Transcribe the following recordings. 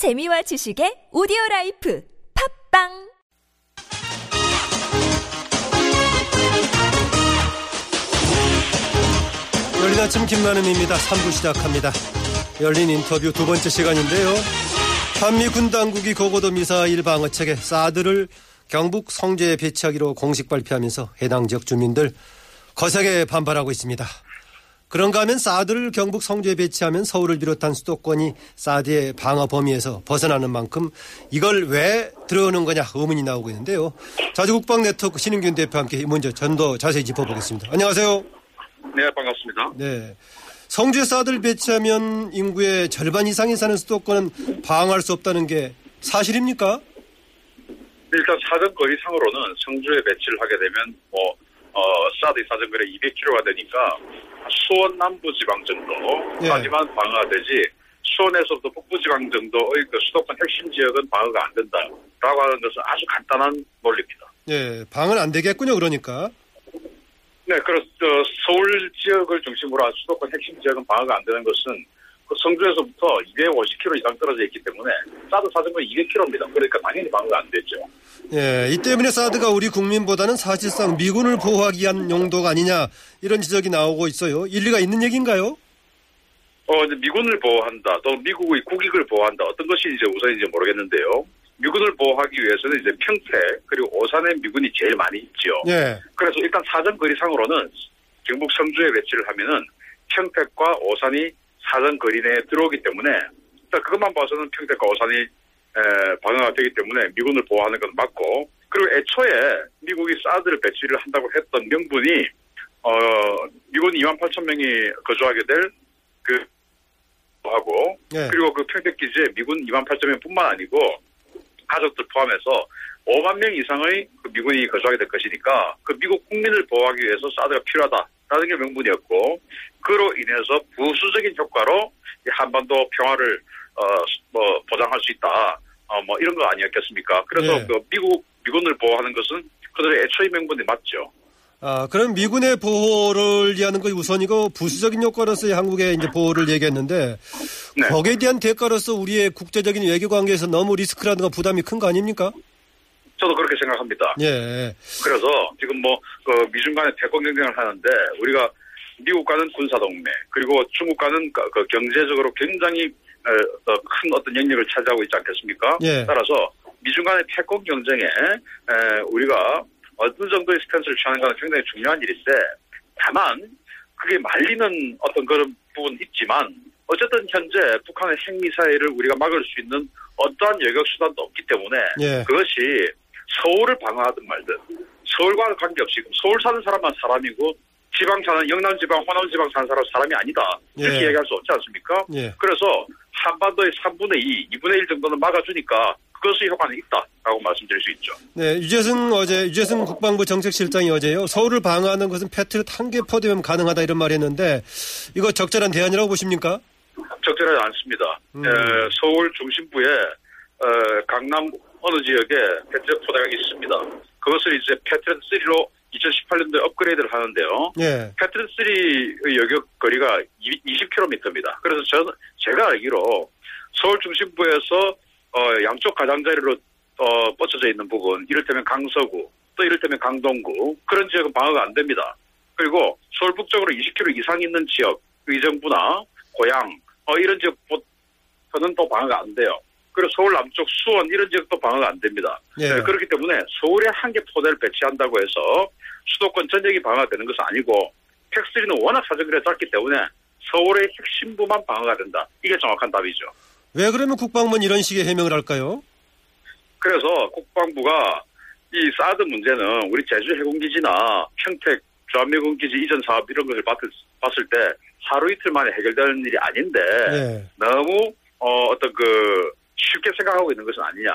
재미와 지식의 오디오라이프 팝빵 열린 아침 김만은입니다. 3부 시작합니다. 열린 인터뷰 두 번째 시간인데요. 한미군 당국이 고고도 미사일 방어체계 사드를 경북 성주에 배치하기로 공식 발표하면서 해당 지역 주민들 거세게 반발하고 있습니다. 그런가 하면 사드를 경북 성주에 배치하면 서울을 비롯한 수도권이 사드의 방어 범위에서 벗어나는 만큼 이걸 왜 들어오는 거냐 의문이 나오고 있는데요. 자주국방네트워크 신인균 대표와 함께 이 문제 좀더 자세히 짚어보겠습니다. 안녕하세요. 네, 반갑습니다. 네, 성주에 사드를 배치하면 인구의 절반 이상이 사는 수도권은 방어할 수 없다는 게 사실입니까? 일단 사정거리 상으로는 성주에 배치를 하게 되면 사드 사정거리 200km가 되니까 수원 남부지방 정도까지만 예. 방어가 되지 수원에서부터 북부지방 정도의 그 수도권 핵심 지역은 방어가 안 된다라고 하는 것은 아주 간단한 논리입니다. 예, 방어는 안 되겠군요. 그러니까. 네, 그래서 서울 지역을 중심으로 한 수도권 핵심 지역은 방어가 안 되는 것은 그 성주에서부터 250km 이상 떨어져 있기 때문에 사드 사정거리 200km입니다. 그러니까 당연히 방어가 안 되죠. 예, 이 때문에 사드가 우리 국민보다는 사실상 미군을 보호하기 위한 용도가 아니냐 이런 지적이 나오고 있어요. 일리가 있는 얘기인가요? 이제 미군을 보호한다, 또 미국의 국익을 보호한다. 어떤 것이 이제 우선인지 모르겠는데요. 미군을 보호하기 위해서는 이제 평택 그리고 오산에 미군이 제일 많이 있죠. 예. 그래서 일단 사정거리상으로는 경북 성주에 배치를 하면은 평택과 오산이 사정거리 내에 들어오기 때문에 일단 그것만 봐서는 평택과 오산이 방어가 되기 때문에 미군을 보호하는 건 맞고, 그리고 애초에 미국이 사드를 배치를 한다고 했던 명분이 미군 28,000명이 거주하게 될 하고 네. 그리고 그 평택 기지에 미군 28,000명뿐만 아니고 가족들 포함해서 5만 명 이상의 그 미군이 거주하게 될 것이니까 그 미국 국민을 보호하기 위해서 사드가 필요하다라는 게 명분이었고, 그로 인해서 부수적인 효과로 한반도 평화를 보장할 수 있다. 이런 거 아니었겠습니까? 그래서 네. 그 미군을 보호하는 것은 그들의 애초의 명분이 맞죠. 아, 그럼 미군의 보호를 위하는 것이 우선이고 부수적인 효과로서의 한국의 이제 보호를 얘기했는데 네. 거기에 대한 대가로서 우리의 국제적인 외교 관계에서 너무 리스크라든가 부담이 큰 거 아닙니까? 저도 그렇게 생각합니다. 예. 그래서 지금 미중 간의 대권 경쟁을 하는데 우리가 미국과는 군사 동맹 그리고 중국과는 그 경제적으로 굉장히 큰 어떤 영역을 차지하고 있지 않겠습니까? 예. 따라서 미중 간의 패권 경쟁에 우리가 어느 정도의 스탠스를 취하는가는 굉장히 중요한 일인데, 다만 그게 말리는 어떤 그런 부분은 있지만 어쨌든 현재 북한의 핵미사일을 우리가 막을 수 있는 어떠한 여격수단도 없기 때문에 예. 그것이 서울을 방어하든 말든 서울과는 관계없이 서울 사는 사람만 사람이고 지방 사는 영남지방, 호남지방 사는 사람은 사람이 아니다. 이렇게 예. 얘기할 수 없지 않습니까? 예. 그래서 한반도의 3분의 2, 2분의 1 정도는 막아주니까 그것의 효과는 있다라고 말씀드릴 수 있죠. 네, 유재승 국방부 정책실장이 어제요. 서울을 방어하는 것은 패트를 1개 퍼대면 가능하다 이런 말을 했는데 이거 적절한 대안이라고 보십니까? 적절하지 않습니다. 서울 중심부에 강남 어느 지역에 패트렛 포대가 있습니다. 그것을 이제 패트렛 3로 2018년도에 업그레이드를 하는데요. 예. 패트린 3의 여격거리가 20km입니다. 그래서 제가 알기로 서울 중심부에서 양쪽 가장자리로 뻗쳐져 있는 부분, 이를테면 강서구, 또 이를테면 강동구, 그런 지역은 방어가 안 됩니다. 그리고 서울 북쪽으로 20km 이상 있는 지역, 의정부나 고양, 이런 지역은 또 방어가 안 돼요. 그리고 서울 남쪽 수원 이런 지역도 방어가 안 됩니다. 예. 네, 그렇기 때문에 서울에 1개 포대를 배치한다고 해서 수도권 전역이 방어가 되는 것은 아니고 팩3는 워낙 사정거리가 짧기 때문에 서울의 핵심부만 방어가 된다. 이게 정확한 답이죠. 왜 그러면 국방부는 이런 식의 해명을 할까요? 그래서 국방부가 이 사드 문제는 우리 제주 해군기지나 평택 주한미군기지 이전 사업 이런 것을 봤을 때 하루 이틀 만에 해결되는 일이 아닌데 예. 너무 어떤 그 쉽게 생각하고 있는 것은 아니냐.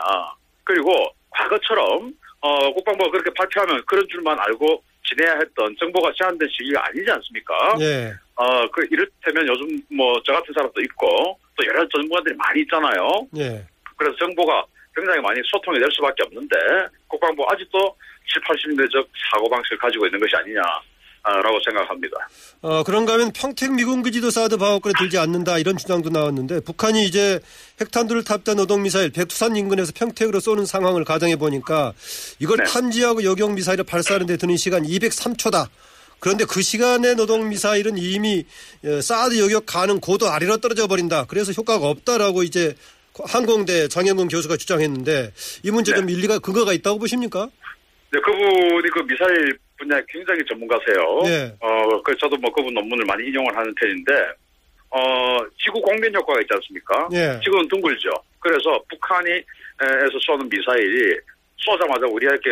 그리고 과거처럼 국방부가 그렇게 발표하면 그런 줄만 알고 지내야 했던 정보가 제한된 시기가 아니지 않습니까? 네. 이를테면 요즘 저 같은 사람도 있고 또 여러 전문가들이 많이 있잖아요. 네. 그래서 정보가 굉장히 많이 소통이 될 수밖에 없는데 국방부 아직도 70, 80년대적 사고방식을 가지고 있는 것이 아니냐. 라고 생각합니다. 그런가 하면 평택 미군기지도 사드 방어권에 들지 않는다 이런 주장도 나왔는데 북한이 이제 핵탄두를 탑재한 노동미사일 백두산 인근에서 평택으로 쏘는 상황을 가정해보니까 이걸 탐지하고 여경미사일을 발사하는 데 드는 시간 203초다. 그런데 그 시간에 노동미사일은 이미 사드 여격 가능 고도 아래로 떨어져 버린다. 그래서 효과가 없다라고 이제 항공대 장현근 교수가 주장했는데 이 문제 좀 일리가 근거가 있다고 보십니까? 네, 그분이 그 미사일 분야에 굉장히 전문가세요. 네. 그래서 저도 뭐 그분 논문을 많이 인용을 하는 편인데, 지구 공변 효과가 있지 않습니까? 네. 지구는 둥글죠. 그래서 북한에서 쏘는 미사일이 쏘자마자 우리에게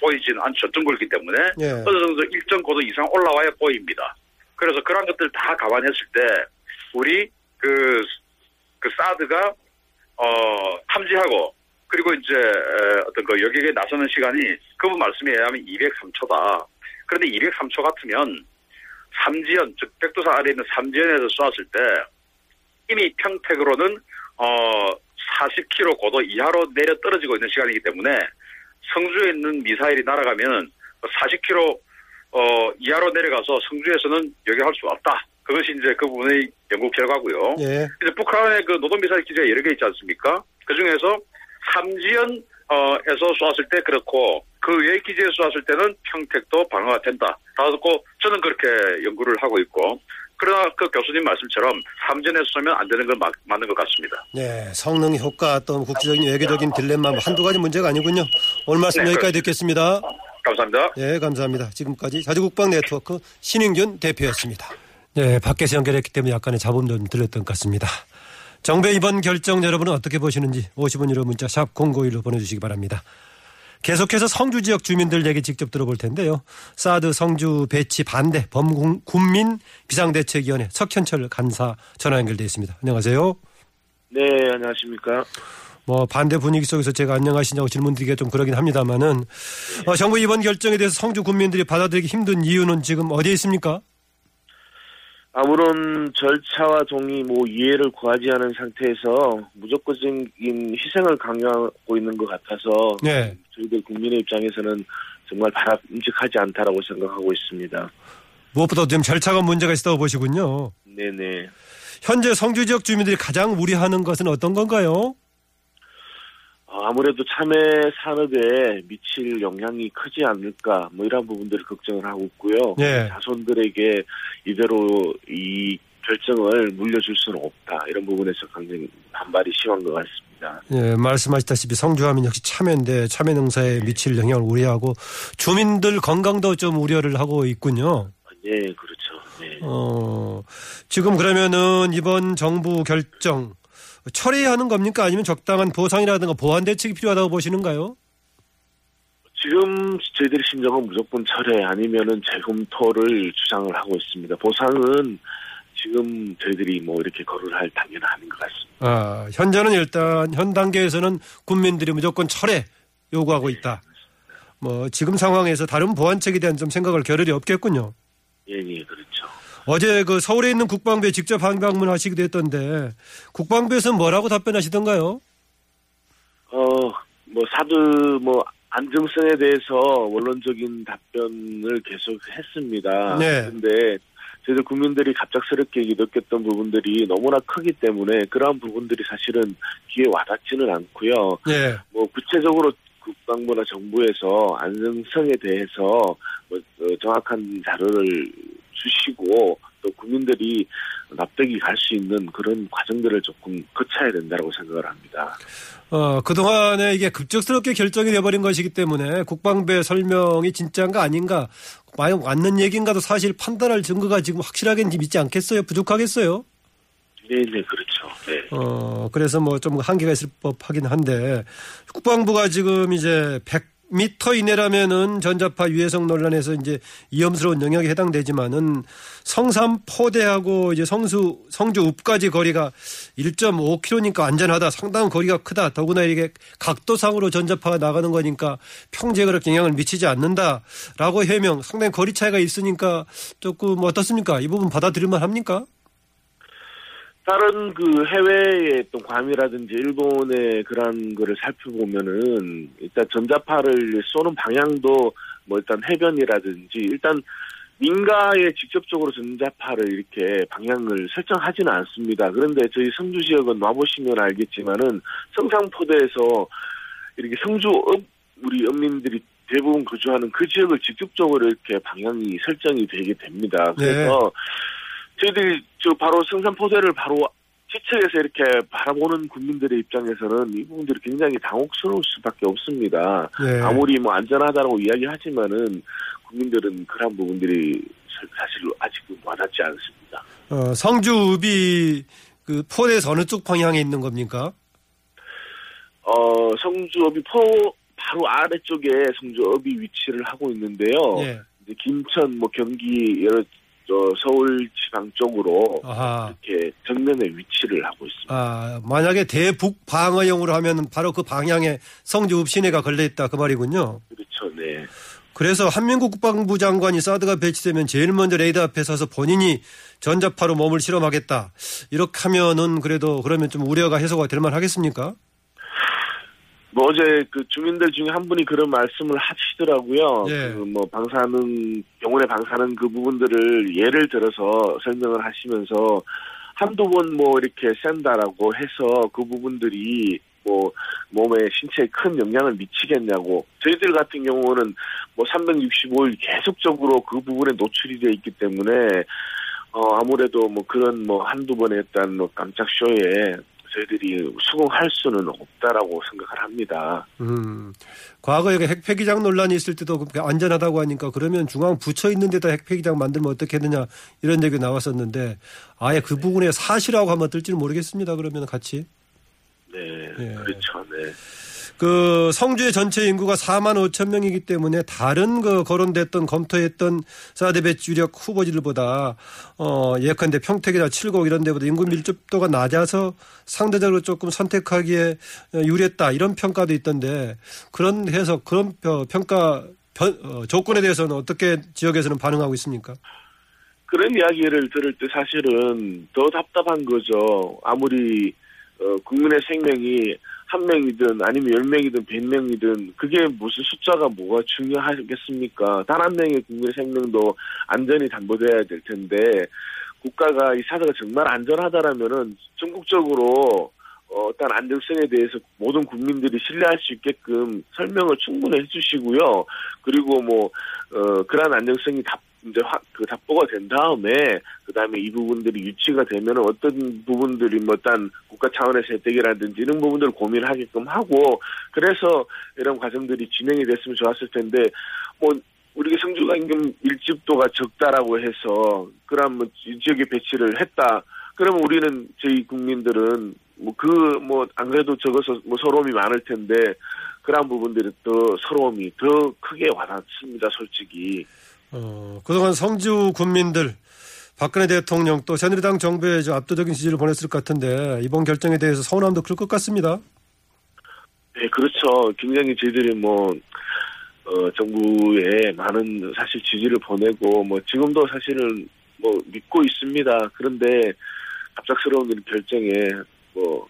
보이진 않죠. 둥글기 때문에. 네. 어느 정도 일정 고도 이상 올라와야 보입니다. 그래서 그런 것들 다 감안했을 때, 우리 그 사드가, 탐지하고, 그리고 이제 어떤 그 여기에 나서는 시간이 그분 말씀에 의하면 203초다. 그런데 203초 같으면 삼지연, 즉 백두산 아래 있는 삼지연에서 쏘았을 때 이미 평택으로는 40km 고도 이하로 내려 떨어지고 있는 시간이기 때문에 성주에 있는 미사일이 날아가면 40km 이하로 내려가서 성주에서는 여격할 수 없다. 그것이 이제 그 부분의 연구 결과고요. 예. 이제 북한의 그 노동미사일 기지가 여러 개 있지 않습니까? 그 중에서 삼지연에서 쏘았을 때 그렇고 그 외 기지에 쏘았을 때는 평택도 방어가 된다. 그래서 저는 그렇게 연구를 하고 있고 그러나 그 교수님 말씀처럼 삼지연에서 쏘면 안 되는 건 맞는 것 같습니다. 네, 성능 효과 또 국제적인 외교적인 딜레마 한두 가지 문제가 아니군요. 오늘 말씀 여기까지 듣겠습니다. 감사합니다. 네, 감사합니다. 지금까지 자주국방네트워크 신인균 대표였습니다. 네, 밖에서 연결했기 때문에 약간의 잡음 좀 들렸던 것 같습니다. 정부의 이번 결정 여러분은 어떻게 보시는지 50원 유료 문자 샵 091로 보내주시기 바랍니다. 계속해서 성주 지역 주민들 얘기 직접 들어볼 텐데요. 사드 성주 배치 반대 범군민 비상대책위원회 석현철 간사 전화 연결되어 있습니다. 안녕하세요. 네, 안녕하십니까. 뭐 반대 분위기 속에서 제가 안녕하시냐고 질문드리기가 좀 그러긴 합니다만은 네. 정부 이번 결정에 대해서 성주 군민들이 받아들이기 힘든 이유는 지금 어디에 있습니까? 아무런 절차와 동의, 이해를 구하지 않은 상태에서 무조건적인 희생을 강요하고 있는 것 같아서 네. 저희들 국민의 입장에서는 정말 바람직하지 않다라고 생각하고 있습니다. 무엇보다 지금 절차가 문제가 있다고 보시군요. 네네. 현재 성주 지역 주민들이 가장 우려하는 것은 어떤 건가요? 아무래도 참외 산업에 미칠 영향이 크지 않을까 이런 부분들을 걱정을 하고 있고요. 네. 자손들에게 이대로 이 결정을 물려줄 수는 없다. 이런 부분에서 굉장히 반발이 심한 것 같습니다. 네, 말씀하셨다시피 성주하면 역시 참외인데 참외 농사에 미칠 영향을 우려하고 주민들 건강도 좀 우려를 하고 있군요. 네, 그렇죠. 네. 지금 그러면은 이번 정부 결정 철회하는 겁니까? 아니면 적당한 보상이라든가 보완 대책이 필요하다고 보시는가요? 지금 저희들의 심정은 무조건 철회 아니면은 재검토를 주장을 하고 있습니다. 보상은 지금 저희들이 이렇게 거론할 당연한 아닌 것 같습니다. 아, 현재는 일단 현 단계에서는 국민들이 무조건 철회 요구하고 있다. 지금 상황에서 다른 보완책에 대한 좀 생각을 겨를이 없겠군요. 예, 그렇죠. 어제 그 서울에 있는 국방부에 직접 방문하시기도 했던데 국방부에서는 뭐라고 답변하시던가요? 사드 안정성에 대해서 원론적인 답변을 계속했습니다. 네. 그런데 저희들 국민들이 갑작스럽게 느꼈던 부분들이 너무나 크기 때문에 그러한 부분들이 사실은 귀에 와닿지는 않고요. 네. 구체적으로 국방부나 정부에서 안정성에 대해서 정확한 자료를 주시고 또 국민들이 납득이 갈 수 있는 그런 과정들을 조금 거쳐야 된다고 생각을 합니다. 그동안에 이게 급작스럽게 결정이 돼버린 것이기 때문에 국방부의 설명이 진짜인가 아닌가 맞는 얘기인가도 사실 판단할 증거가 지금 확실하게 있지 않겠어요? 부족하겠어요? 네, 그렇죠. 네. 그래서 좀 한계가 있을 법하긴 한데 국방부가 지금 이제 100m 이내라면은 전자파 유해성 논란에서 이제 위험스러운 영역에 해당되지만은 성삼 포대하고 이제 성주 읍까지 거리가 1.5km니까 안전하다. 상당한 거리가 크다. 더구나 이게 각도상으로 전자파가 나가는 거니까 평지에 그렇게 영향을 미치지 않는다라고 해명. 상당히 거리 차이가 있으니까 조금 어떻습니까? 이 부분 받아들일만 합니까? 다른 해외의 또 괌이라든지 일본의 그런 거를 살펴보면은 일단 전자파를 쏘는 방향도 일단 해변이라든지 일단 민가에 직접적으로 전자파를 이렇게 방향을 설정하지는 않습니다. 그런데 저희 성주 지역은 와보시면 알겠지만은 성상포대에서 이렇게 성주 우리 읍민들이 대부분 거주하는 그 지역을 직접적으로 이렇게 방향이 설정이 되게 됩니다. 그래서 네. 저희들이 저 바로 성상포대를 바로 시측에서 이렇게 바라보는 국민들의 입장에서는 이 부분들이 굉장히 당혹스러울 수밖에 없습니다. 네. 아무리 뭐 안전하다라고 이야기하지만은 국민들은 그런 부분들이 사실 아직은 와닿지 않습니다. 성주읍이 그 포대에서 어느 쪽 방향에 있는 겁니까? 성주읍이 포 바로 아래쪽에 성주읍이 위치를 하고 있는데요. 네. 이제 김천, 뭐 경기 여러 서울 지방 쪽으로 아하. 이렇게 정면에 위치를 하고 있습니다. 아, 만약에 대북 방어형으로 하면 바로 그 방향에 성주읍 시내가 걸려 있다 그 말이군요. 그렇죠, 네. 그래서 한민국 국방부 장관이 사드가 배치되면 제일 먼저 레이더 앞에 서서 본인이 전자파로 몸을 실험하겠다. 이렇게 하면은 그래도 그러면 좀 우려가 해소가 될 만하겠습니까? 뭐 어제 그 주민들 중에 한 분이 그런 말씀을 하시더라고요. 예. 그 뭐 방사능 병원의 방사능 그 부분들을 예를 들어서 설명을 하시면서 한두 번 뭐 이렇게 샌다라고 해서 그 부분들이 뭐 몸에 신체에 큰 영향을 미치겠냐고. 저희들 같은 경우는 뭐 365일 계속적으로 그 부분에 노출이 돼 있기 때문에 아무래도 뭐 그런 뭐 한두 번에 했던 뭐 깜짝 쇼에 저희들이 수긍할 수는 없다라고 생각을 합니다. 과거에 핵폐기장 논란이 있을 때도 안전하다고 하니까 그러면 중앙 부처 있는 데다 핵폐기장 만들면 어떻게 되느냐 이런 얘기가 나왔었는데 아예 그 부분에 사실하고 한번 뜰지는 모르겠습니다. 그러면 같이. 네. 예. 그렇죠. 네. 그 성주의 전체 인구가 4만 5천 명이기 때문에 다른 그 거론됐던 검토했던 사드 배치 유력 후보지들보다 예컨대 평택이나 칠곡 이런 데보다 인구 밀집도가 낮아서 상대적으로 조금 선택하기에 유리했다 이런 평가도 있던데 그런 해석 그런 평가 조건에 대해서는 어떻게 지역에서는 반응하고 있습니까? 그런 이야기를 들을 때 사실은 더 답답한 거죠. 아무리 국민의 생명이 한 명이든 아니면 10명이든 100명이든 그게 무슨 숫자가 뭐가 중요하겠습니까? 단 한 명의 국민의 생명도 안전이 담보돼야 될 텐데 국가가 이 사드가 정말 안전하다라면은 전국적으로 어떤 안정성에 대해서 모든 국민들이 신뢰할 수 있게끔 설명을 충분히 해주시고요. 그리고 뭐 그러한 안정성이 이제 그 답보가 된 다음에 그다음에 이 부분들이 유치가 되면 어떤 부분들이 뭐 일단 국가 차원에서 혜택이라든지 이런 부분들을 고민하게끔 하고 그래서 이런 과정들이 진행이 됐으면 좋았을 텐데 뭐 우리가 성주가 임금 밀집도가 적다라고 해서 그런 뭐 지역에 배치를 했다 그러면 우리는 저희 국민들은 뭐 안 그래도 적어서 뭐 서러움이 많을 텐데 그런 부분들이 더 서러움이 더 크게 와닿습니다 솔직히. 그동안 성주 군민들, 박근혜 대통령 또 새누리당 정부에 압도적인 지지를 보냈을 것 같은데 이번 결정에 대해서 서운함도 클 것 같습니다. 네, 그렇죠. 굉장히 저희들이 정부에 많은 사실 지지를 보내고 지금도 사실은 믿고 있습니다. 그런데 갑작스러운 결정에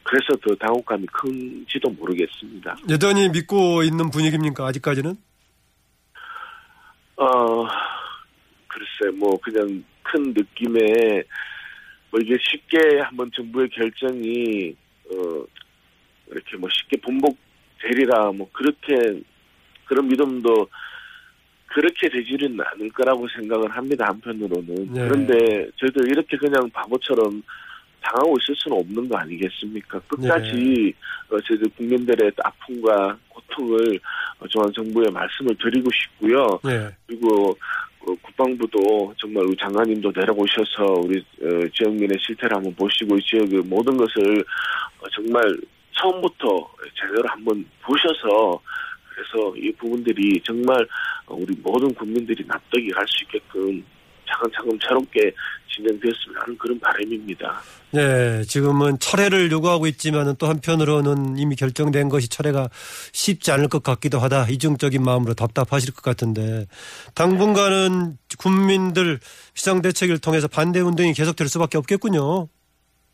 그래서 더 당혹감이 큰지도 모르겠습니다. 여전히 믿고 있는 분위기입니까? 아직까지는? 글쎄, 그냥 큰 느낌에, 이게 쉽게 한번 정부의 결정이, 이렇게 쉽게 번복되리라, 그렇게, 그런 믿음도 그렇게 되지는 않을 거라고 생각을 합니다, 한편으로는. 네. 그런데 저희도 이렇게 그냥 바보처럼 당하고 있을 수는 없는 거 아니겠습니까? 끝까지, 네. 저희들 국민들의 아픔과 고통을 저한 정부에 말씀을 드리고 싶고요. 네. 그리고 국방부도 정말 우리 장관님도 내려오셔서 우리 지역민의 실태를 한번 보시고 이 지역의 모든 것을 정말 처음부터 제대로 한번 보셔서 그래서 이 부분들이 정말 우리 모든 국민들이 납득이 할 수 있게끔 차근차근 새롭게 진행되었으면 하는 그런 바람입니다. 네, 지금은 철회를 요구하고 있지만 또 한편으로는 이미 결정된 것이 철회가 쉽지 않을 것 같기도 하다. 이중적인 마음으로 답답하실 것 같은데 당분간은 국민들 시장 대책을 통해서 반대 운동이 계속될 수밖에 없겠군요.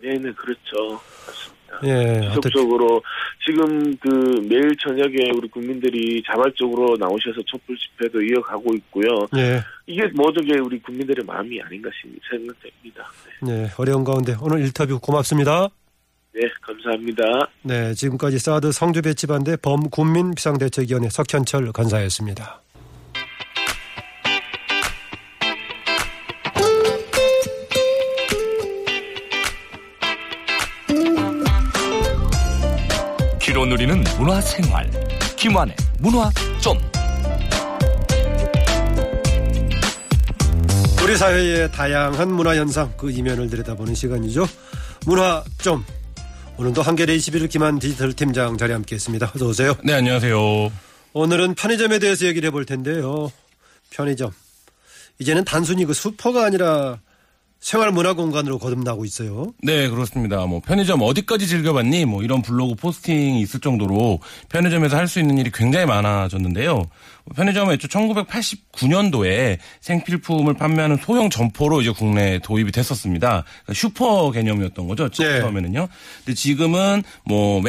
네, 그렇죠. 맞습니다. 예, 지속적으로 지금 그 매일 저녁에 우리 국민들이 자발적으로 나오셔서 촛불 집회도 이어가고 있고요. 예. 이게 모든 게 우리 국민들의 마음이 아닌가 생각됩니다. 네. 네, 어려운 가운데 오늘 인터뷰 고맙습니다. 네, 감사합니다. 네, 지금까지 사드 성주 배치반대 범군민 비상대책위원회 석현철 간사였습니다. 귀로 누리는 문화생활, 김한의 문화점. 우리 사회의 다양한 문화현상, 그 이면을 들여다보는 시간이죠. 문화점. 오늘도 한겨레이십일 김한 디지털 팀장 자리에 함께했습니다. 어서 오세요. 네, 안녕하세요. 오늘은 편의점에 대해서 얘기를 해볼 텐데요. 편의점. 이제는 단순히 그 슈퍼가 아니라 생활 문화 공간으로 거듭나고 있어요. 네, 그렇습니다. 뭐 편의점 어디까지 즐겨봤니? 뭐 이런 블로그 포스팅이 있을 정도로 편의점에서 할 수 있는 일이 굉장히 많아졌는데요. 편의점은 애초 1989년도에 생필품을 판매하는 소형 점포로 이제 국내에 도입이 됐었습니다. 그러니까 슈퍼 개념이었던 거죠. 네. 처음에는요. 근데 지금은 뭐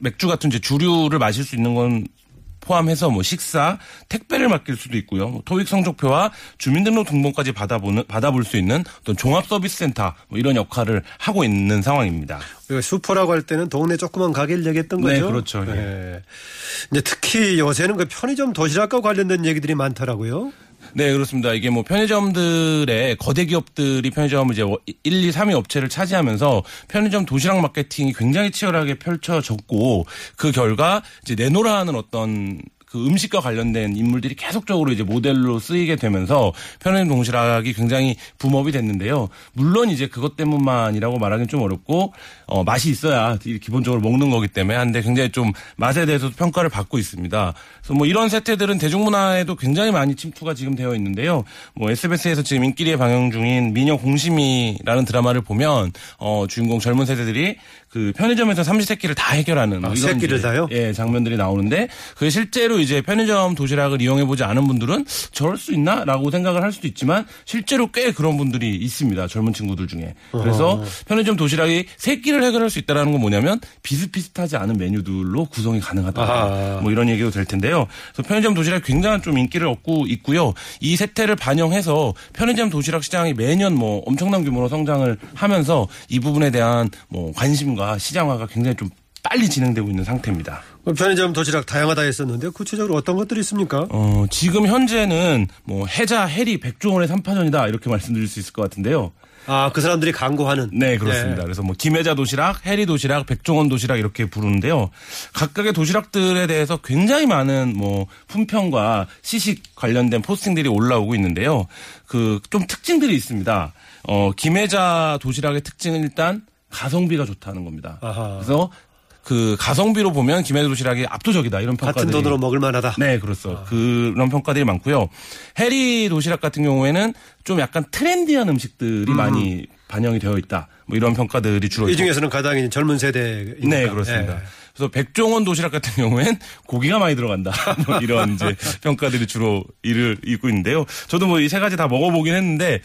맥주 같은 이제 주류를 마실 수 있는 건 포함해서 뭐 식사, 택배를 맡길 수도 있고요. 토익 성적표와 주민등록등본까지 받아볼 수 있는 어떤 종합서비스센터 뭐 이런 역할을 하고 있는 상황입니다. 우리가 슈퍼라고 할 때는 동네 조그만 가게를 얘기했던 거죠? 네, 그렇죠. 예. 네. 이제 특히 요새는 그 편의점 도시락과 관련된 얘기들이 많더라고요. 네, 그렇습니다. 이게 뭐 편의점들의 거대 기업들이 편의점을 이제 1, 2, 3위 업체를 차지하면서 편의점 도시락 마케팅이 굉장히 치열하게 펼쳐졌고, 그 결과 이제 내노라는 어떤 그 음식과 관련된 인물들이 계속적으로 이제 모델로 쓰이게 되면서 편의점 도시락이 굉장히 붐업이 됐는데요. 물론 이제 그것 때문만이라고 말하기는 좀 어렵고, 맛이 있어야 기본적으로 먹는 거기 때문에 한데 굉장히 좀 맛에 대해서도 평가를 받고 있습니다. 그래서 뭐 이런 세태들은 대중문화에도 굉장히 많이 침투가 지금 되어 있는데요. 뭐 SBS에서 지금 인기리에 방영 중인 미녀 공심이라는 드라마를 보면, 주인공 젊은 세대들이 그 편의점에서 삼시세끼를 다 해결하는 세끼를 다요? 예, 장면들이 나오는데 그게 실제로 이제 편의점 도시락을 이용해보지 않은 분들은 저럴 수 있나? 라고 생각을 할 수도 있지만 실제로 꽤 그런 분들이 있습니다. 젊은 친구들 중에. 그래서 편의점 도시락이 세 끼를 해결할 수 있다는 건 뭐냐면 비슷비슷하지 않은 메뉴들로 구성이 가능하다. 뭐 이런 얘기도 될 텐데요. 그래서 편의점 도시락 굉장히 좀 인기를 얻고 있고요. 이 세태를 반영해서 편의점 도시락 시장이 매년 뭐 엄청난 규모로 성장을 하면서 이 부분에 대한 뭐 관심과 시장화가 굉장히 좀 빨리 진행되고 있는 상태입니다. 편의점 도시락 다양하다 했었는데 구체적으로 어떤 것들이 있습니까? 지금 현재는 뭐 해자, 해리, 백종원의 3파전이다 이렇게 말씀드릴 수 있을 것 같은데요. 아, 그 사람들이 광고하는. 네, 그렇습니다. 네. 그래서 뭐 김혜자 도시락, 해리 도시락, 백종원 도시락 이렇게 부르는데요. 각각의 도시락들에 대해서 굉장히 많은 뭐 품평과 시식 관련된 포스팅들이 올라오고 있는데요. 그 좀 특징들이 있습니다. 김혜자 도시락의 특징은 일단 가성비가 좋다는 겁니다. 아하. 그래서 그 가성비로 보면 김해도 도시락이 압도적이다 이런 평가들이. 같은 돈으로 먹을 만하다. 네, 그렇죠. 그런 평가들이 많고요. 해리 도시락 같은 경우에는 좀 약간 트렌디한 음식들이 많이 반영이 되어 있다. 뭐 이런 평가들이 주로. 이 중에서는 가장 젊은 세대입니다. 네, 그렇습니다. 네. 그래서 백종원 도시락 같은 경우엔 고기가 많이 들어간다. 뭐 이런 이제 평가들이 주로 일을 읽고 있는데요. 저도 뭐 이 세 가지 다 먹어보긴 했는데,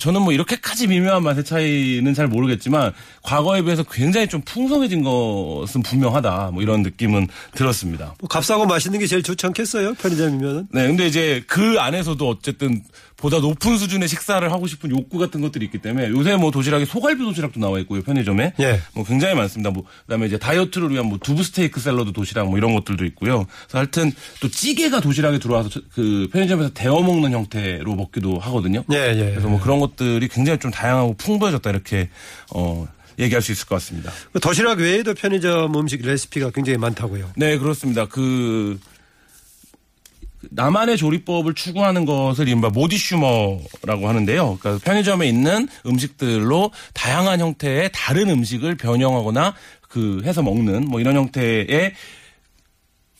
저는 뭐 이렇게까지 미묘한 맛의 차이는 잘 모르겠지만, 과거에 비해서 굉장히 좀 풍성해진 것은 분명하다. 뭐 이런 느낌은 들었습니다. 뭐 값싸고 맛있는 게 제일 좋지 않겠어요? 편의점이면은? 네, 근데 이제 그 안에서도 어쨌든 보다 높은 수준의 식사를 하고 싶은 욕구 같은 것들이 있기 때문에 요새 뭐 도시락에 소갈비 도시락도 나와 있고요, 편의점에. 예. 뭐 굉장히 많습니다. 뭐 그다음에 이제 다이어트를 위한 뭐 두부 스테이크 샐러드 도시락 뭐 이런 것들도 있고요. 그래서 하여튼 또 찌개가 도시락에 들어와서 그 편의점에서 데워 먹는 형태로 먹기도 하거든요. 예, 예. 그래서 뭐 그런 것들이 굉장히 좀 다양하고 풍부해졌다 이렇게 얘기할 수 있을 것 같습니다. 도시락 외에도 편의점 음식 레시피가 굉장히 많다고요. 네, 그렇습니다. 그 나만의 조리법을 추구하는 것을 이른바 모디슈머라고 하는데요. 그러니까 편의점에 있는 음식들로 다양한 형태의 다른 음식을 변형하거나 해서 먹는 뭐 이런 형태의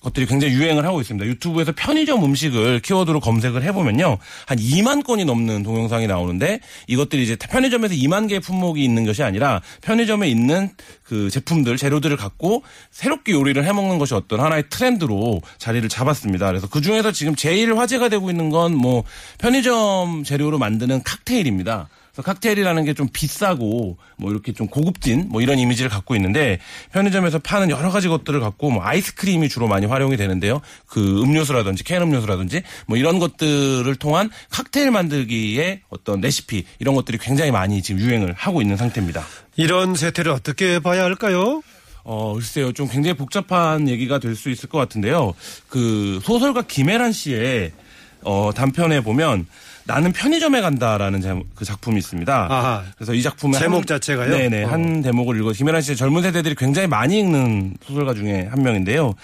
것들이 굉장히 유행을 하고 있습니다. 유튜브에서 편의점 음식을 키워드로 검색을 해보면요. 한 2만 건이 넘는 동영상이 나오는데 이것들이 이제 편의점에서 2만 개의 품목이 있는 것이 아니라 편의점에 있는 그 제품들, 재료들을 갖고 새롭게 요리를 해먹는 것이 어떤 하나의 트렌드로 자리를 잡았습니다. 그래서 그중에서 지금 제일 화제가 되고 있는 건 뭐 편의점 재료로 만드는 칵테일입니다. 그래서 칵테일이라는 게 좀 비싸고 뭐 이렇게 좀 고급진 뭐 이런 이미지를 갖고 있는데 편의점에서 파는 여러 가지 것들을 갖고 뭐 아이스크림이 주로 많이 활용이 되는데요. 그 음료수라든지 캔 음료수라든지 뭐 이런 것들을 통한 칵테일 만들기의 어떤 레시피 이런 것들이 굉장히 많이 지금 유행을 하고 있는 상태입니다. 이런 세태를 어떻게 봐야 할까요? 글쎄요. 좀 굉장히 복잡한 얘기가 될 수 있을 것 같은데요. 그 소설가 김혜란 씨의 단편에 보면 나는 편의점에 간다라는 그 작품이 있습니다. 아하. 그래서 이 작품의 제목 자체가요? 네네. 한 대목을 읽어서 김혜란 씨의 젊은 세대들이 굉장히 많이 읽는 소설가 중에 한 명인데요.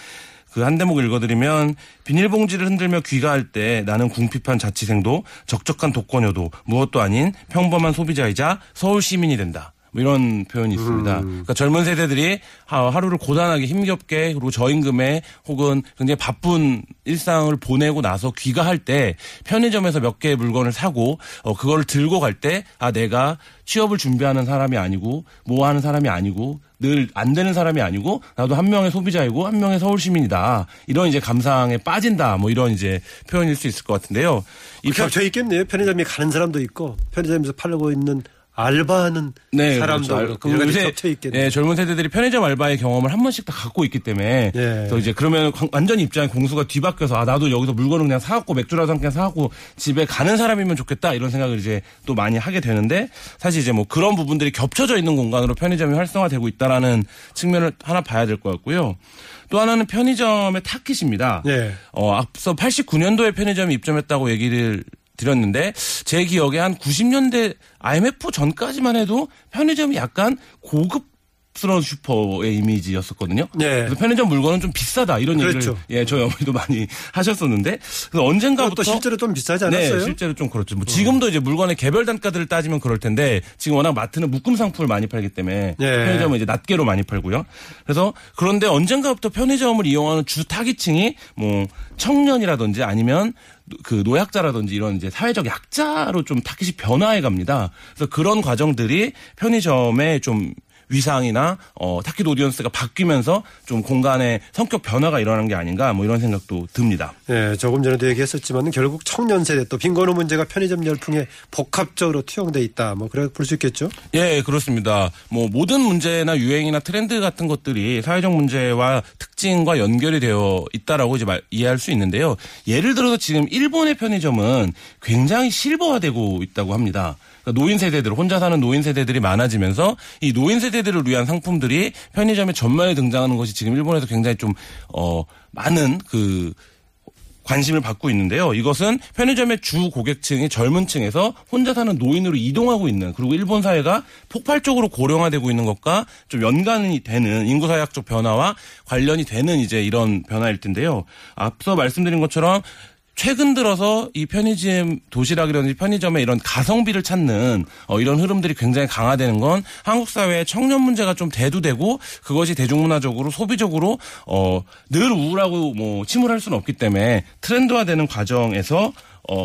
그 한 대목을 읽어드리면 비닐봉지를 흔들며 귀가할 때 나는 궁핍한 자취생도 적적한 독거녀도 무엇도 아닌 평범한 소비자이자 서울 시민이 된다. 이런 표현이 있습니다. 그러니까 젊은 세대들이 하루를 고단하게 힘겹게 그리고 저임금에 혹은 굉장히 바쁜 일상을 보내고 나서 귀가할 때 편의점에서 몇 개의 물건을 사고 그걸 들고 갈 때 아 내가 취업을 준비하는 사람이 아니고 뭐 하는 사람이 아니고 늘 안 되는 사람이 아니고 나도 한 명의 소비자이고 한 명의 서울 시민이다. 이런 이제 감상에 빠진다. 뭐 이런 이제 표현일 수 있을 것 같은데요. 이 겹쳐 있겠네요. 편의점에 가는 사람도 있고 편의점에서 팔고 있는 알바하는 사람도 요새 네, 젊은 세대들이 편의점 알바의 경험을 한 번씩 다 갖고 있기 때문에 또 이제 그러면 완전히 입장의 공수가 뒤바뀌어서 아 나도 여기서 물건을 그냥 사갖고 맥주라도 그냥 사갖고 집에 가는 사람이면 좋겠다 이런 생각을 이제 또 많이 하게 되는데 사실 이제 뭐 그런 부분들이 겹쳐져 있는 공간으로 편의점이 활성화되고 있다라는 측면을 하나 봐야 될 것 같고요. 또 하나는 편의점의 타깃입니다. 앞서 89년도에 편의점이 입점했다고 얘기를 드렸는데 제 기억에 한 90년대 IMF 전까지만 해도 편의점이 약간 고급스러운 슈퍼의 이미지였었거든요. 그래서 편의점 물건은 좀 비싸다 이런 얘기를 저희 어머니도 많이 하셨었는데 그래서 언젠가부터 또 실제로 좀 비싸지 않았어요? 네, 실제로 좀 그렇죠. 뭐 지금도 이제 물건의 개별 단가들을 따지면 그럴 텐데 지금 워낙 마트는 묶음 상품을 많이 팔기 때문에 편의점은 이제 낱개로 많이 팔고요. 그런데 언젠가부터 편의점을 이용하는 주 타깃층이 뭐 청년이라든지 아니면 그 노약자라든지 이런 이제 사회적 약자로 좀 타깃이 변화해 갑니다. 그래서 그런 과정들이 편의점의 좀 위상이나 타깃 오디언스가 바뀌면서 좀 공간의 성격 변화가 일어난 게 아닌가 뭐 이런 생각도 듭니다. 네, 조금 전에도 얘기했었지만 결국 청년 세대 또 빈곤의 문제가 편의점 열풍에 복합적으로 투영돼 있다. 뭐 그래 볼 수 있겠죠? 예, 그렇습니다. 뭐 모든 문제나 유행이나 트렌드 같은 것들이 사회적 문제와 특징과 연결이 되어 있다라고 이제 이해할 수 있는데요. 예를 들어서 지금 일본의 편의점은 굉장히 실버화되고 있다고 합니다. 그러니까 노인 세대들, 혼자 사는 노인 세대들이 많아지면서 이 노인 세대들을 위한 상품들이 편의점에 전면에 등장하는 것이 지금 일본에서 굉장히 좀 많은 그 관심을 받고 있는데요. 이것은 편의점의 주 고객층이 젊은 층에서 혼자 사는 노인으로 이동하고 있는 그리고 일본 사회가 폭발적으로 고령화되고 있는 것과 좀 연관이 되는 인구사회학적 변화와 관련이 되는 이제 이런 변화일 텐데요. 앞서 말씀드린 것처럼 최근 들어서 이 편의점 도시락이라든지 편의점에 이런 가성비를 찾는 이런 흐름들이 굉장히 강화되는 건 한국 사회의 청년 문제가 좀 대두되고 그것이 대중문화적으로 소비적으로 늘 우울하고 뭐 침울할 수는 없기 때문에 트렌드화되는 과정에서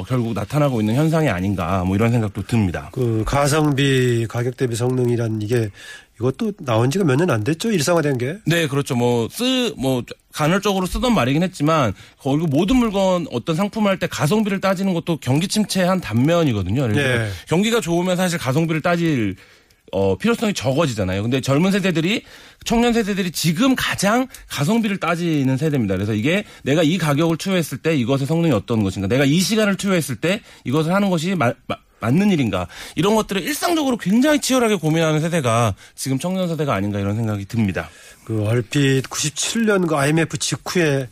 결국 나타나고 있는 현상이 아닌가 뭐 이런 생각도 듭니다. 그 가성비 가격 대비 성능이란 이것도 나온 지가 몇 년 안 됐죠? 일상화된 게. 네, 그렇죠. 간헐적으로 쓰던 말이긴 했지만 결국 모든 물건 어떤 상품을 할 때 가성비를 따지는 것도 경기 침체의 한 단면이거든요. 경기가 좋으면 사실 가성비를 따질 필요성이 적어지잖아요. 근데 젊은 세대들이 청년 세대들이 지금 가장 가성비를 따지는 세대입니다. 그래서 이게 내가 이 가격을 투여했을 때 이것의 성능이 어떤 것인가, 내가 이 시간을 투여했을 때 이것을 하는 것이 맞는 일인가 이런 것들을 일상적으로 굉장히 치열하게 고민하는 세대가 지금 청년 세대가 아닌가 이런 생각이 듭니다. 그 얼핏 97년 그 IMF 직후에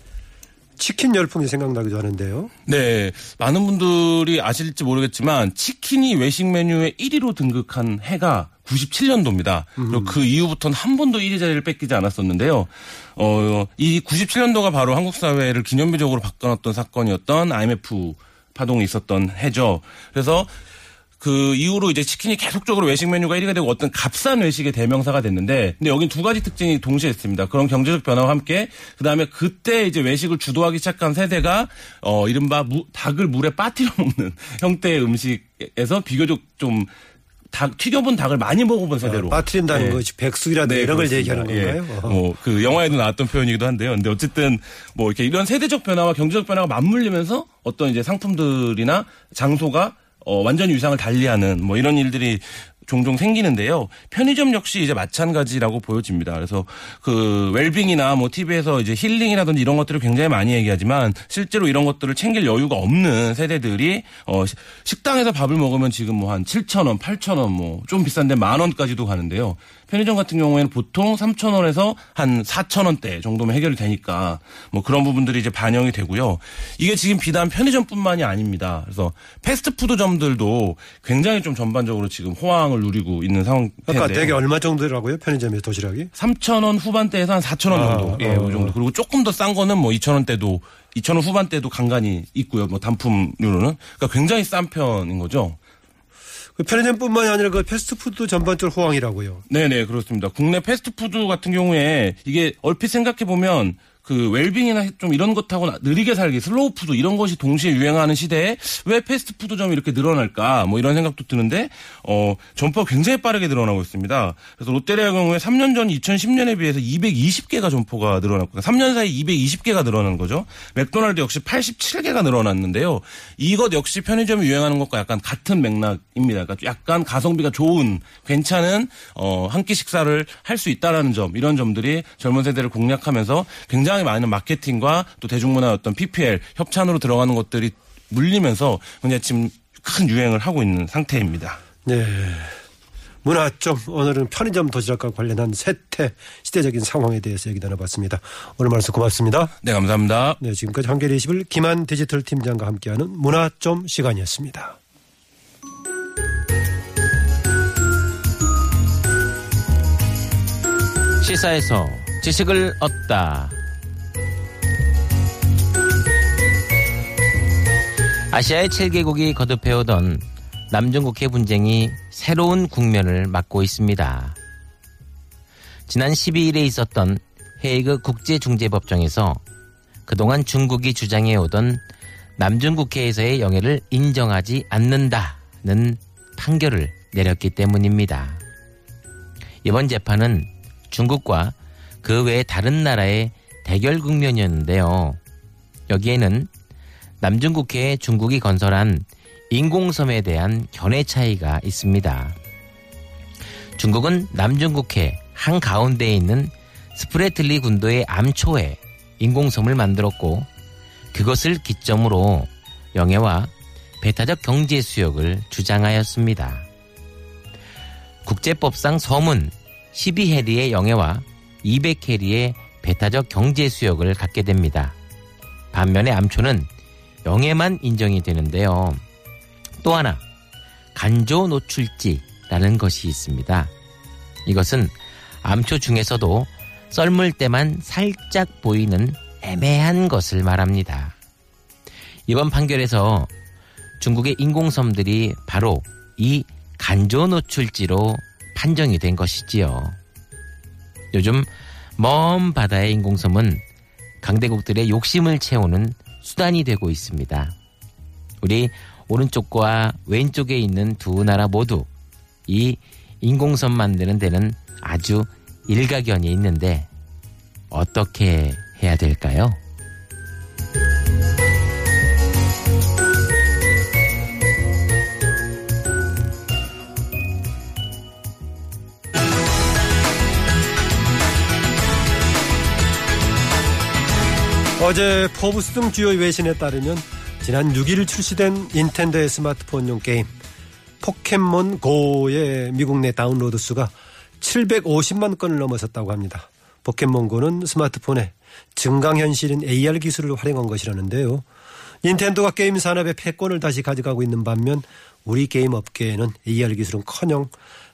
치킨 열풍이 생각나기도 하는데요. 네. 많은 분들이 아실지 모르겠지만 치킨이 외식 메뉴에 1위로 등극한 해가 97년도입니다. 그리고 그 이후부터는 한 번도 1위 자리를 뺏기지 않았었는데요. 이 97년도가 바로 한국 사회를 기념비적으로 바꿔놨던 사건이었던 IMF 파동이 있었던 해죠. 그래서 그 이후로 이제 치킨이 계속적으로 외식 메뉴가 1위가 되고 어떤 값싼 외식의 대명사가 됐는데 근데 여긴 두 가지 특징이 동시에 있습니다. 그런 경제적 변화와 함께 그다음에 그때 이제 외식을 주도하기 시작한 세대가 이른바 닭을 물에 빠뜨려 먹는 형태의 음식에서 비교적 좀 튀겨본 닭을 많이 먹어본 세대로. 빠트린다는 것이 백숙이라든지 이런 걸 얘기하는 건가요? 그 영화에도 나왔던 표현이기도 한데요. 근데 어쨌든 뭐 이렇게 이런 세대적 변화와 경제적 변화가 맞물리면서 어떤 이제 상품들이나 장소가 완전 유상을 달리하는 뭐 이런 일들이 종종 생기는데요. 편의점 역시 이제 마찬가지라고 보여집니다. 그래서 그 웰빙이나 뭐 TV에서 이제 힐링이라든지 이런 것들을 굉장히 많이 얘기하지만 실제로 이런 것들을 챙길 여유가 없는 세대들이 식당에서 밥을 먹으면 지금 뭐 한 7,000원, 8,000원 뭐 좀 비싼데 10,000원까지도 가는데요. 편의점 같은 경우에는 보통 3,000원에서 한 4,000원대 정도면 해결이 되니까 뭐 그런 부분들이 이제 반영이 되고요. 이게 지금 비단 편의점뿐만이 아닙니다. 그래서 패스트푸드점들도 굉장히 좀 전반적으로 지금 호황을 누리고 있는 상황. 그러니까 되게 얼마 정도라고요? 편의점의 도시락이? 3,000원 후반대에서 한 4,000원 정도. 예, 그 정도. 그리고 조금 더 싼 거는 뭐 2,000원대도 2,000원 후반대도 간간이 있고요. 뭐 단품류로는. 그러니까 굉장히 싼 편인 거죠. 편의점뿐만이 아니라 그 패스트푸드도 전반적으로 호황이라고요. 네네 그렇습니다. 국내 패스트푸드 같은 경우에 이게 얼핏 생각해보면 그 웰빙이나 좀 이런 것하고 느리게 살기, 슬로우푸드 이런 것이 동시에 유행하는 시대에 왜 패스트푸드점이 이렇게 늘어날까 뭐 이런 생각도 드는데 점포가 굉장히 빠르게 늘어나고 있습니다. 그래서 롯데리아의 경우에 3년 전 2010년에 비해서 220개가 점포가 늘어났고 3년 사이 220개가 늘어난 거죠. 맥도날드 역시 87개가 늘어났는데요. 이것 역시 편의점이 유행하는 것과 약간 같은 맥락입니다. 그러니까 약간 가성비가 좋은 괜찮은 한 끼 식사를 할 수 있다라는 점 이런 점들이 젊은 세대를 공략하면서 굉장히 많은 마케팅과 또 대중문화의 어떤 PPL 협찬으로 들어가는 것들이 물리면서 그냥 지금 큰 유행을 하고 있는 상태입니다. 네, 문화점 오늘은 편의점 도시락과 관련한 세태 시대적인 상황에 대해서 얘기 나눠봤습니다. 오늘 말씀 고맙습니다. 네, 감사합니다. 네, 지금까지 한겨레이십일 김한 디지털 팀장과 함께하는 문화점 시간이었습니다. 시사에서 지식을 얻다. 아시아의 7개국이 거듭해오던 남중국해 분쟁이 새로운 국면을 맞고 있습니다. 지난 12일에 있었던 헤이그 국제중재법정에서 그동안 중국이 주장해오던 남중국해에서의 영해를 인정하지 않는다는 판결을 내렸기 때문입니다. 이번 재판은 중국과 그 외 다른 나라의 대결 국면이었는데요. 여기에는 남중국해에 중국이 건설한 인공섬에 대한 견해 차이가 있습니다. 중국은 남중국해 한가운데에 있는 스프레틀리 군도의 암초에 인공섬을 만들었고 그것을 기점으로 영해와 배타적 경제 수역을 주장하였습니다. 국제법상 섬은 12해리의 영해와 200해리의 배타적 경제 수역을 갖게 됩니다. 반면에 암초는 영해만 인정이 되는데요. 또 하나 간조 노출지라는 것이 있습니다. 이것은 암초 중에서도 썰물 때만 살짝 보이는 애매한 것을 말합니다. 이번 판결에서 중국의 인공섬들이 바로 이 간조 노출지로 판정이 된 것이지요. 요즘 먼 바다의 인공섬은 강대국들의 욕심을 채우는 수단이 되고 있습니다. 우리 오른쪽과 왼쪽에 있는 두 나라 모두 이 인공섬 만드는 데는 아주 일가견이 있는데 어떻게 해야 될까요? 어제 포브스 등 주요 외신에 따르면 지난 6일 출시된 닌텐도의 스마트폰용 게임 포켓몬고의 미국 내 다운로드 수가 750만 건을 넘어섰다고 합니다. 포켓몬고는 스마트폰에 증강현실인 AR 기술을 활용한 것이라는데요. 닌텐도가 게임 산업의 패권을 다시 가져가고 있는 반면 우리 게임 업계에는 AR 기술은커녕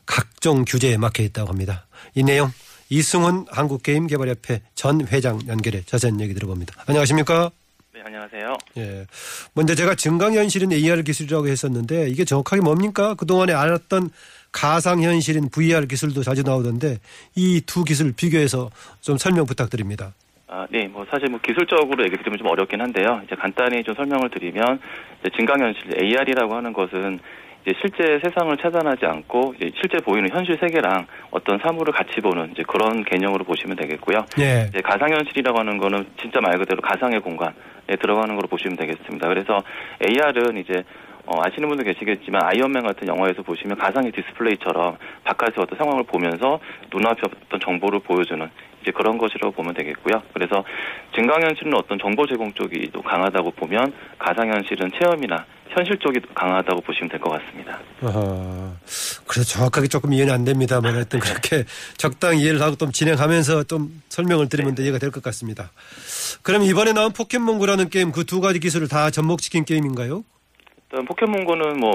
각종 규제에 막혀있다고 합니다. 이 내용 이승훈 한국게임개발협회 전 회장 연결해 자세한 얘기 들어봅니다. 안녕하십니까? 네, 안녕하세요. 예, 먼저 제가 증강현실인 AR 기술이라고 했었는데 이게 정확하게 뭡니까? 그동안에 알았던 가상현실인 VR 기술도 자주 나오던데 이 두 기술 비교해서 좀 설명 부탁드립니다. 아, 네, 뭐 사실 뭐 기술적으로 얘기 드리면 좀 어렵긴 한데요. 이제 간단히 좀 설명을 드리면 증강현실 AR이라고 하는 것은 이제 실제 세상을 차단하지 않고 이제 실제 보이는 현실 세계랑 어떤 사물을 같이 보는 이제 그런 개념으로 보시면 되겠고요. 네. 이제 가상현실이라고 하는 거는 진짜 말 그대로 가상의 공간에 들어가는 걸로 보시면 되겠습니다. 그래서 AR은 이제 아시는 분도 계시겠지만 아이언맨 같은 영화에서 보시면 가상의 디스플레이처럼 바깥의 어떤 상황을 보면서 눈앞에 어떤 정보를 보여주는 이제 그런 것이라고 보면 되겠고요. 그래서 증강현실은 어떤 정보 제공 쪽이 또 강하다고 보면 가상현실은 체험이나 현실 쪽이 강하다고 보시면 될 것 같습니다. 아, 그래서 정확하게 조금 이해는 안 됩니다만 하여튼 그렇게 적당히 이해를 하고 좀 진행하면서 좀 설명을 드리면 네. 이해가 될 것 같습니다. 그럼 이번에 나온 포켓몬고라는 게임 그 두 가지 기술을 다 접목시킨 게임인가요? 일단 포켓몬고는 뭐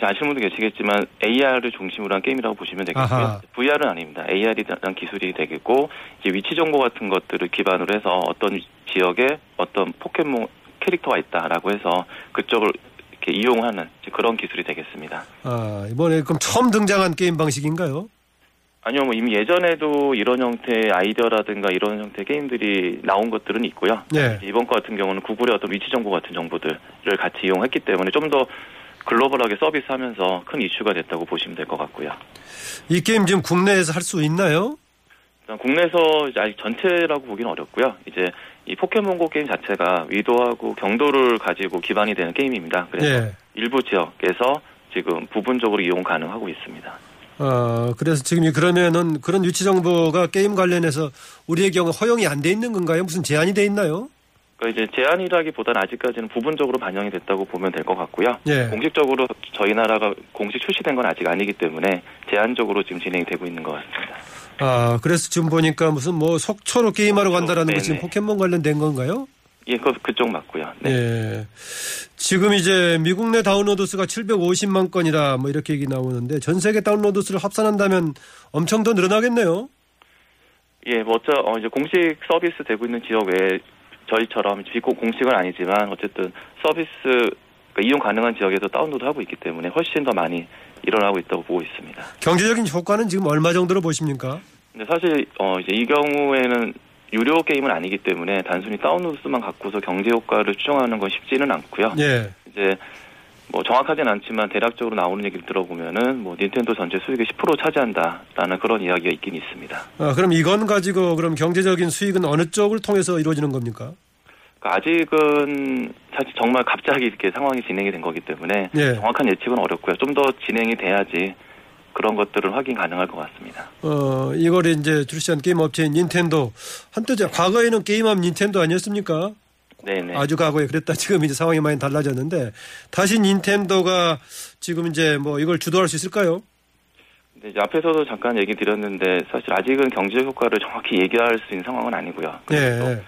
아시는 분도 계시겠지만 AR을 중심으로 한 게임이라고 보시면 되겠고요. 아하. VR은 아닙니다. AR이란 기술이 되겠고 이제 위치 정보 같은 것들을 기반으로 해서 어떤 지역에 어떤 포켓몬 캐릭터가 있다라고 해서 그쪽을 이렇게 이용하는 그런 기술이 되겠습니다. 아, 이번에 그럼 처음 등장한 게임 방식인가요? 아니요, 이미 예전에도 이런 형태의 아이디어라든가 이런 형태의 게임들이 나온 것들은 있고요. 네. 이번 것 같은 경우는 구글의 어떤 위치 정보 같은 정보들을 같이 이용했기 때문에 좀 더 글로벌하게 서비스하면서 큰 이슈가 됐다고 보시면 될 것 같고요. 이 게임 지금 국내에서 할 수 있나요? 일단 국내에서 아직 전체라고 보기는 어렵고요. 이제 이 포켓몬고 게임 자체가 위도하고 경도를 가지고 기반이 되는 게임입니다. 그래서 네. 일부 지역에서 지금 부분적으로 이용 가능하고 있습니다. 아, 그래서 지금 그러면은 그런 유치 정보가 게임 관련해서 우리의 경우 허용이 안 돼 있는 건가요? 무슨 제한이 돼 있나요? 그러니까 이제 제한이라기보다는 아직까지는 부분적으로 반영이 됐다고 보면 될 것 같고요. 예. 공식적으로 저희 나라가 공식 출시된 건 아직 아니기 때문에 제한적으로 지금 진행이 되고 있는 것 같습니다. 아, 그래서 지금 보니까 무슨 속초로 게임하러 간다라는 거 지금 포켓몬 관련된 건가요? 예, 그쪽 맞고요. 네. 예. 지금 이제 미국 내 다운로드 수가 750만 건이다 이렇게 얘기 나오는데 전 세계 다운로드 수를 합산한다면 엄청 더 늘어나겠네요. 예, 이제 공식 서비스 되고 있는 지역 외에 저희처럼 공식은 아니지만 어쨌든 서비스 그러니까 이용 가능한 지역에서 다운로드하고 있기 때문에 훨씬 더 많이 일어나고 있다고 보고 있습니다. 경제적인 효과는 지금 얼마 정도로 보십니까? 근데 사실 이제 이 경우에는 유료 게임은 아니기 때문에 단순히 다운로드 수만 갖고서 경제 효과를 추정하는 건 쉽지는 않고요. 예. 이제 정확하진 않지만 대략적으로 나오는 얘기를 들어보면은 닌텐도 전체 수익의 10% 차지한다라는 그런 이야기가 있긴 있습니다. 아, 그럼 이건 가지고 그럼 경제적인 수익은 어느 쪽을 통해서 이루어지는 겁니까? 아직은 사실 정말 갑자기 이렇게 상황이 진행이 된 거기 때문에 예. 정확한 예측은 어렵고요. 좀 더 진행이 돼야지. 그런 것들을 확인 가능할 것 같습니다. 이걸 이제 출시한 게임 업체인 닌텐도. 한때 과거에는 게임업 닌텐도 아니었습니까? 네네. 아주 과거에 그랬다. 지금 이제 상황이 많이 달라졌는데 다시 닌텐도가 지금 이제 이걸 주도할 수 있을까요? 네, 이제 앞에서도 잠깐 얘기 드렸는데 사실 아직은 경제적 효과를 정확히 얘기할 수 있는 상황은 아니고요. 네.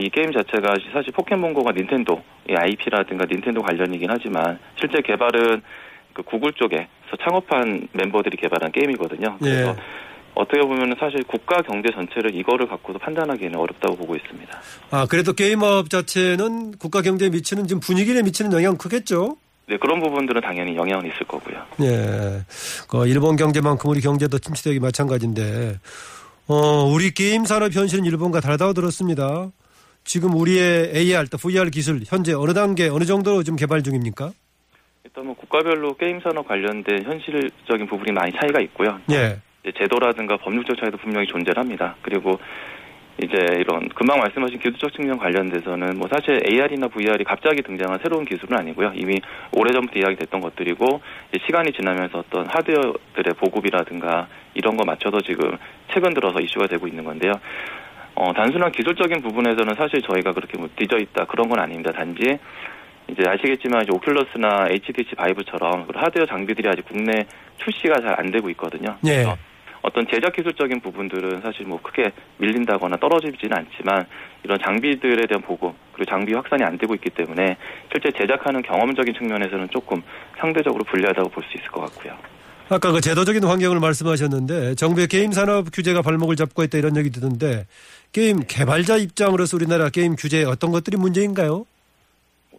이 게임 자체가 사실 포켓몬고가 닌텐도 IP라든가 닌텐도 관련이긴 하지만 실제 개발은 그 구글 쪽에서 창업한 멤버들이 개발한 게임이거든요. 그래서 예. 어떻게 보면 사실 국가 경제 전체를 이거를 갖고도 판단하기는 어렵다고 보고 있습니다. 아, 그래도 게임업 자체는 국가 경제에 미치는 지금 분위기에 미치는 영향 크겠죠? 네, 그런 부분들은 당연히 영향은 있을 거고요. 예. 일본 경제만큼 우리 경제도 침체되기 마찬가지인데, 우리 게임 산업 현실은 일본과 다르다고 들었습니다. 지금 우리의 AR, 또 VR 기술 현재 어느 단계, 어느 정도로 지금 개발 중입니까? 일단 국가별로 게임 산업 관련된 현실적인 부분이 많이 차이가 있고요. 예. 제도라든가 법률적 차이도 분명히 존재합니다. 그리고 이제 이런 금방 말씀하신 기술적 측면 관련돼서는 사실 AR이나 VR이 갑자기 등장한 새로운 기술은 아니고요. 이미 오래전부터 이야기됐던 것들이고 시간이 지나면서 어떤 하드웨어들의 보급이라든가 이런 거 맞춰서 지금 최근 들어서 이슈가 되고 있는 건데요. 단순한 기술적인 부분에서는 사실 저희가 그렇게 뒤져 있다 그런 건 아닙니다. 단지 이제 아시겠지만 이제 오큘러스나 HTC 바이브처럼 하드웨어 장비들이 아직 국내 출시가 잘 안 되고 있거든요. 네. 어떤 제작 기술적인 부분들은 사실 크게 밀린다거나 떨어지지는 않지만 이런 장비들에 대한 보급 그리고 장비 확산이 안 되고 있기 때문에 실제 제작하는 경험적인 측면에서는 조금 상대적으로 불리하다고 볼 수 있을 것 같고요. 아까 그 제도적인 환경을 말씀하셨는데 정부의 게임 산업 규제가 발목을 잡고 있다 이런 얘기 드는데 게임 개발자 입장으로서 우리나라 게임 규제에 어떤 것들이 문제인가요?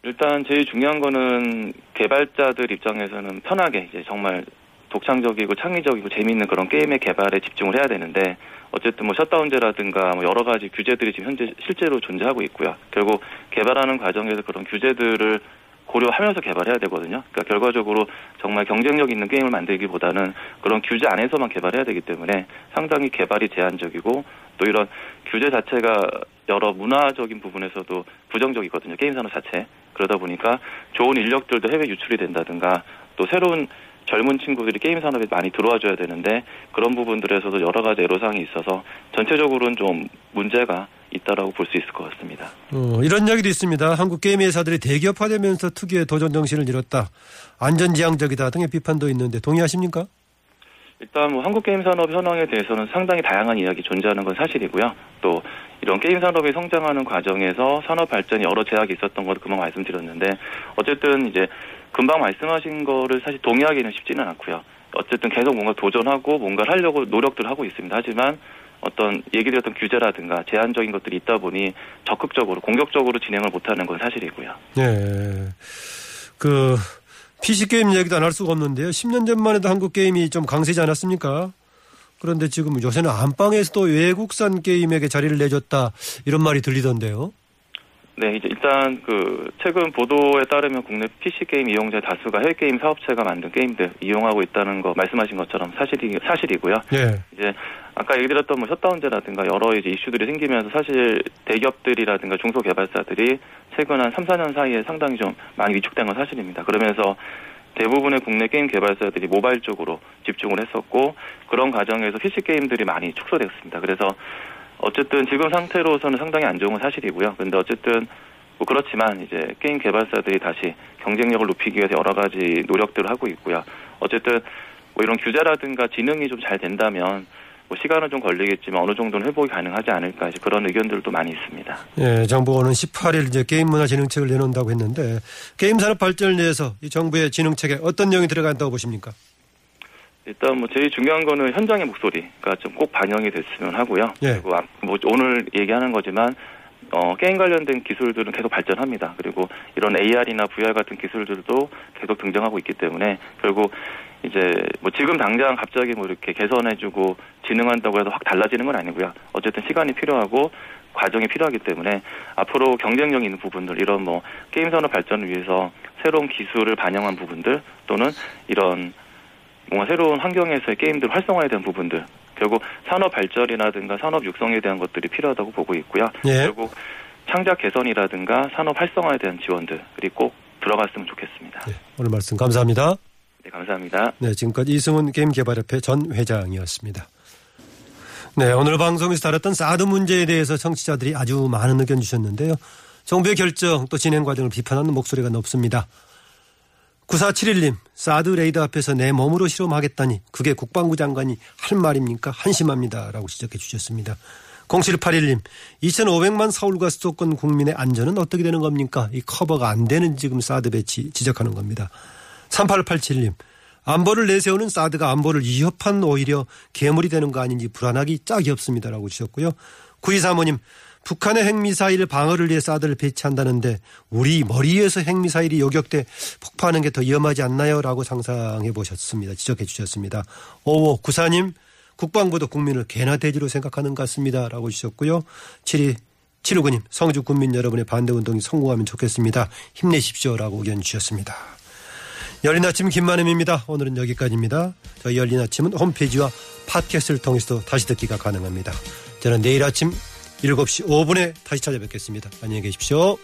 일단 제일 중요한 거는 개발자들 입장에서는 편하게 이제 정말 독창적이고 창의적이고 재미있는 그런 게임의 개발에 집중을 해야 되는데 어쨌든 셧다운제라든가 여러 가지 규제들이 지금 현재 실제로 존재하고 있고요. 결국 개발하는 과정에서 그런 규제들을 고려하면서 개발해야 되거든요. 그러니까 결과적으로 정말 경쟁력 있는 게임을 만들기보다는 그런 규제 안에서만 개발해야 되기 때문에 상당히 개발이 제한적이고 또 이런 규제 자체가 여러 문화적인 부분에서도 부정적이거든요. 게임 산업 자체. 그러다 보니까 좋은 인력들도 해외 유출이 된다든가 또 새로운 젊은 친구들이 게임 산업에 많이 들어와줘야 되는데 그런 부분들에서도 여러 가지 애로사항이 있어서 전체적으로는 좀 문제가 있다라고 볼 수 있을 것 같습니다. 이런 이야기도 있습니다. 한국 게임 회사들이 대기업화되면서 특유의 도전 정신을 잃었다, 안전지향적이다 등의 비판도 있는데 동의하십니까? 일단 뭐 한국 게임 산업 현황에 대해서는 상당히 다양한 이야기 존재하는 건 사실이고요. 또 이런 게임 산업이 성장하는 과정에서 산업 발전이 여러 제약이 있었던 것도 금방 말씀드렸는데 어쨌든 이제 금방 말씀하신 거를 사실 동의하기는 쉽지는 않고요. 어쨌든 계속 뭔가 도전하고 뭔가를 하려고 노력들 하고 있습니다. 하지만 어떤 얘기드렸던 규제라든가 제한적인 것들이 있다 보니 적극적으로 공격적으로 진행을 못하는 건 사실이고요. 네, PC 게임 얘기도 안 할 수가 없는데요. 10년 전만 해도 한국 게임이 좀 강세지 않았습니까? 그런데 지금 요새는 안방에서도 외국산 게임에게 자리를 내줬다 이런 말이 들리던데요. 네, 이제 일단 최근 보도에 따르면 국내 PC 게임 이용자 다수가 해외 게임 사업체가 만든 게임들 이용하고 있다는 거 말씀하신 것처럼 사실이고요. 네. 이제 아까 얘기드렸던 뭐 셧다운제라든가 여러 이제 이슈들이 생기면서 사실 대기업들이라든가 중소개발사들이 최근 한 3, 4년 사이에 상당히 좀 많이 위축된 건 사실입니다. 그러면서 대부분의 국내 게임 개발사들이 모바일 쪽으로 집중을 했었고 그런 과정에서 PC 게임들이 많이 축소됐습니다. 그래서 어쨌든 지금 상태로서는 상당히 안 좋은 건 사실이고요. 그런데 어쨌든 뭐 그렇지만 이제 게임 개발사들이 다시 경쟁력을 높이기 위해서 여러 가지 노력들을 하고 있고요. 어쨌든 뭐 이런 규제라든가 진흥이 좀 잘 된다면 뭐 시간은 좀 걸리겠지만 어느 정도는 회복이 가능하지 않을까 그런 의견들도 많이 있습니다. 예, 정부는 18일 이제 게임 문화 진흥책을 내놓는다고 했는데 게임 산업 발전을 위해서 이 정부의 진흥책에 어떤 내용이 들어가 있다고 보십니까? 일단 뭐 제일 중요한 거는 현장의 목소리가 좀 꼭 반영이 됐으면 하고요. 예. 그리고 뭐 오늘 얘기하는 거지만 게임 관련된 기술들은 계속 발전합니다. 그리고 이런 AR이나 VR 같은 기술들도 계속 등장하고 있기 때문에 결국 이제 뭐 지금 당장 갑자기 뭐 이렇게 개선해주고 진흥한다고 해서 확 달라지는 건 아니고요. 어쨌든 시간이 필요하고 과정이 필요하기 때문에 앞으로 경쟁력 있는 부분들, 이런 뭐 게임 산업 발전을 위해서 새로운 기술을 반영한 부분들 또는 이런 뭔가 새로운 환경에서의 게임들 활성화에 대한 부분들, 결국 산업 발전이라든가 산업 육성에 대한 것들이 필요하다고 보고 있고요. 예. 결국 창작 개선이라든가 산업 활성화에 대한 지원들이 꼭 들어갔으면 좋겠습니다. 예. 오늘 말씀 감사합니다. 네, 감사합니다. 네, 지금까지 이승훈 게임개발협회 전 회장이었습니다. 네, 오늘 방송에서 다뤘던 사드 문제에 대해서 청취자들이 아주 많은 의견 주셨는데요. 정부의 결정 또 진행 과정을 비판하는 목소리가 높습니다. 9471님, 사드 레이더 앞에서 내 몸으로 실험하겠다니 그게 국방부 장관이 할 말입니까? 한심합니다. 라고 지적해 주셨습니다. 0781님, 2500만 서울과 수도권 국민의 안전은 어떻게 되는 겁니까? 이 커버가 안 되는 지금 사드 배치 지적하는 겁니다. 3887님, 안보를 내세우는 사드가 안보를 위협한 오히려 괴물이 되는 거 아닌지 불안하기 짝이 없습니다. 라고 주셨고요. 9235님, 북한의 핵미사일 방어를 위해 사드를 배치한다는데 우리 머리에서 핵미사일이 요격돼 폭파하는 게 더 위험하지 않나요? 라고 상상해 보셨습니다. 지적해 주셨습니다. 5594님, 국방부도 국민을 개나 돼지로 생각하는 것 같습니다. 라고 주셨고요. 729님, 성주 국민 여러분의 반대운동이 성공하면 좋겠습니다. 힘내십시오. 라고 의견 주셨습니다. 열린 아침 김만음입니다. 오늘은 여기까지입니다. 저희 열린 아침은 홈페이지와 팟캐스트를 통해서도 다시 듣기가 가능합니다. 저는 내일 아침 7시 5분에 다시 찾아뵙겠습니다. 안녕히 계십시오.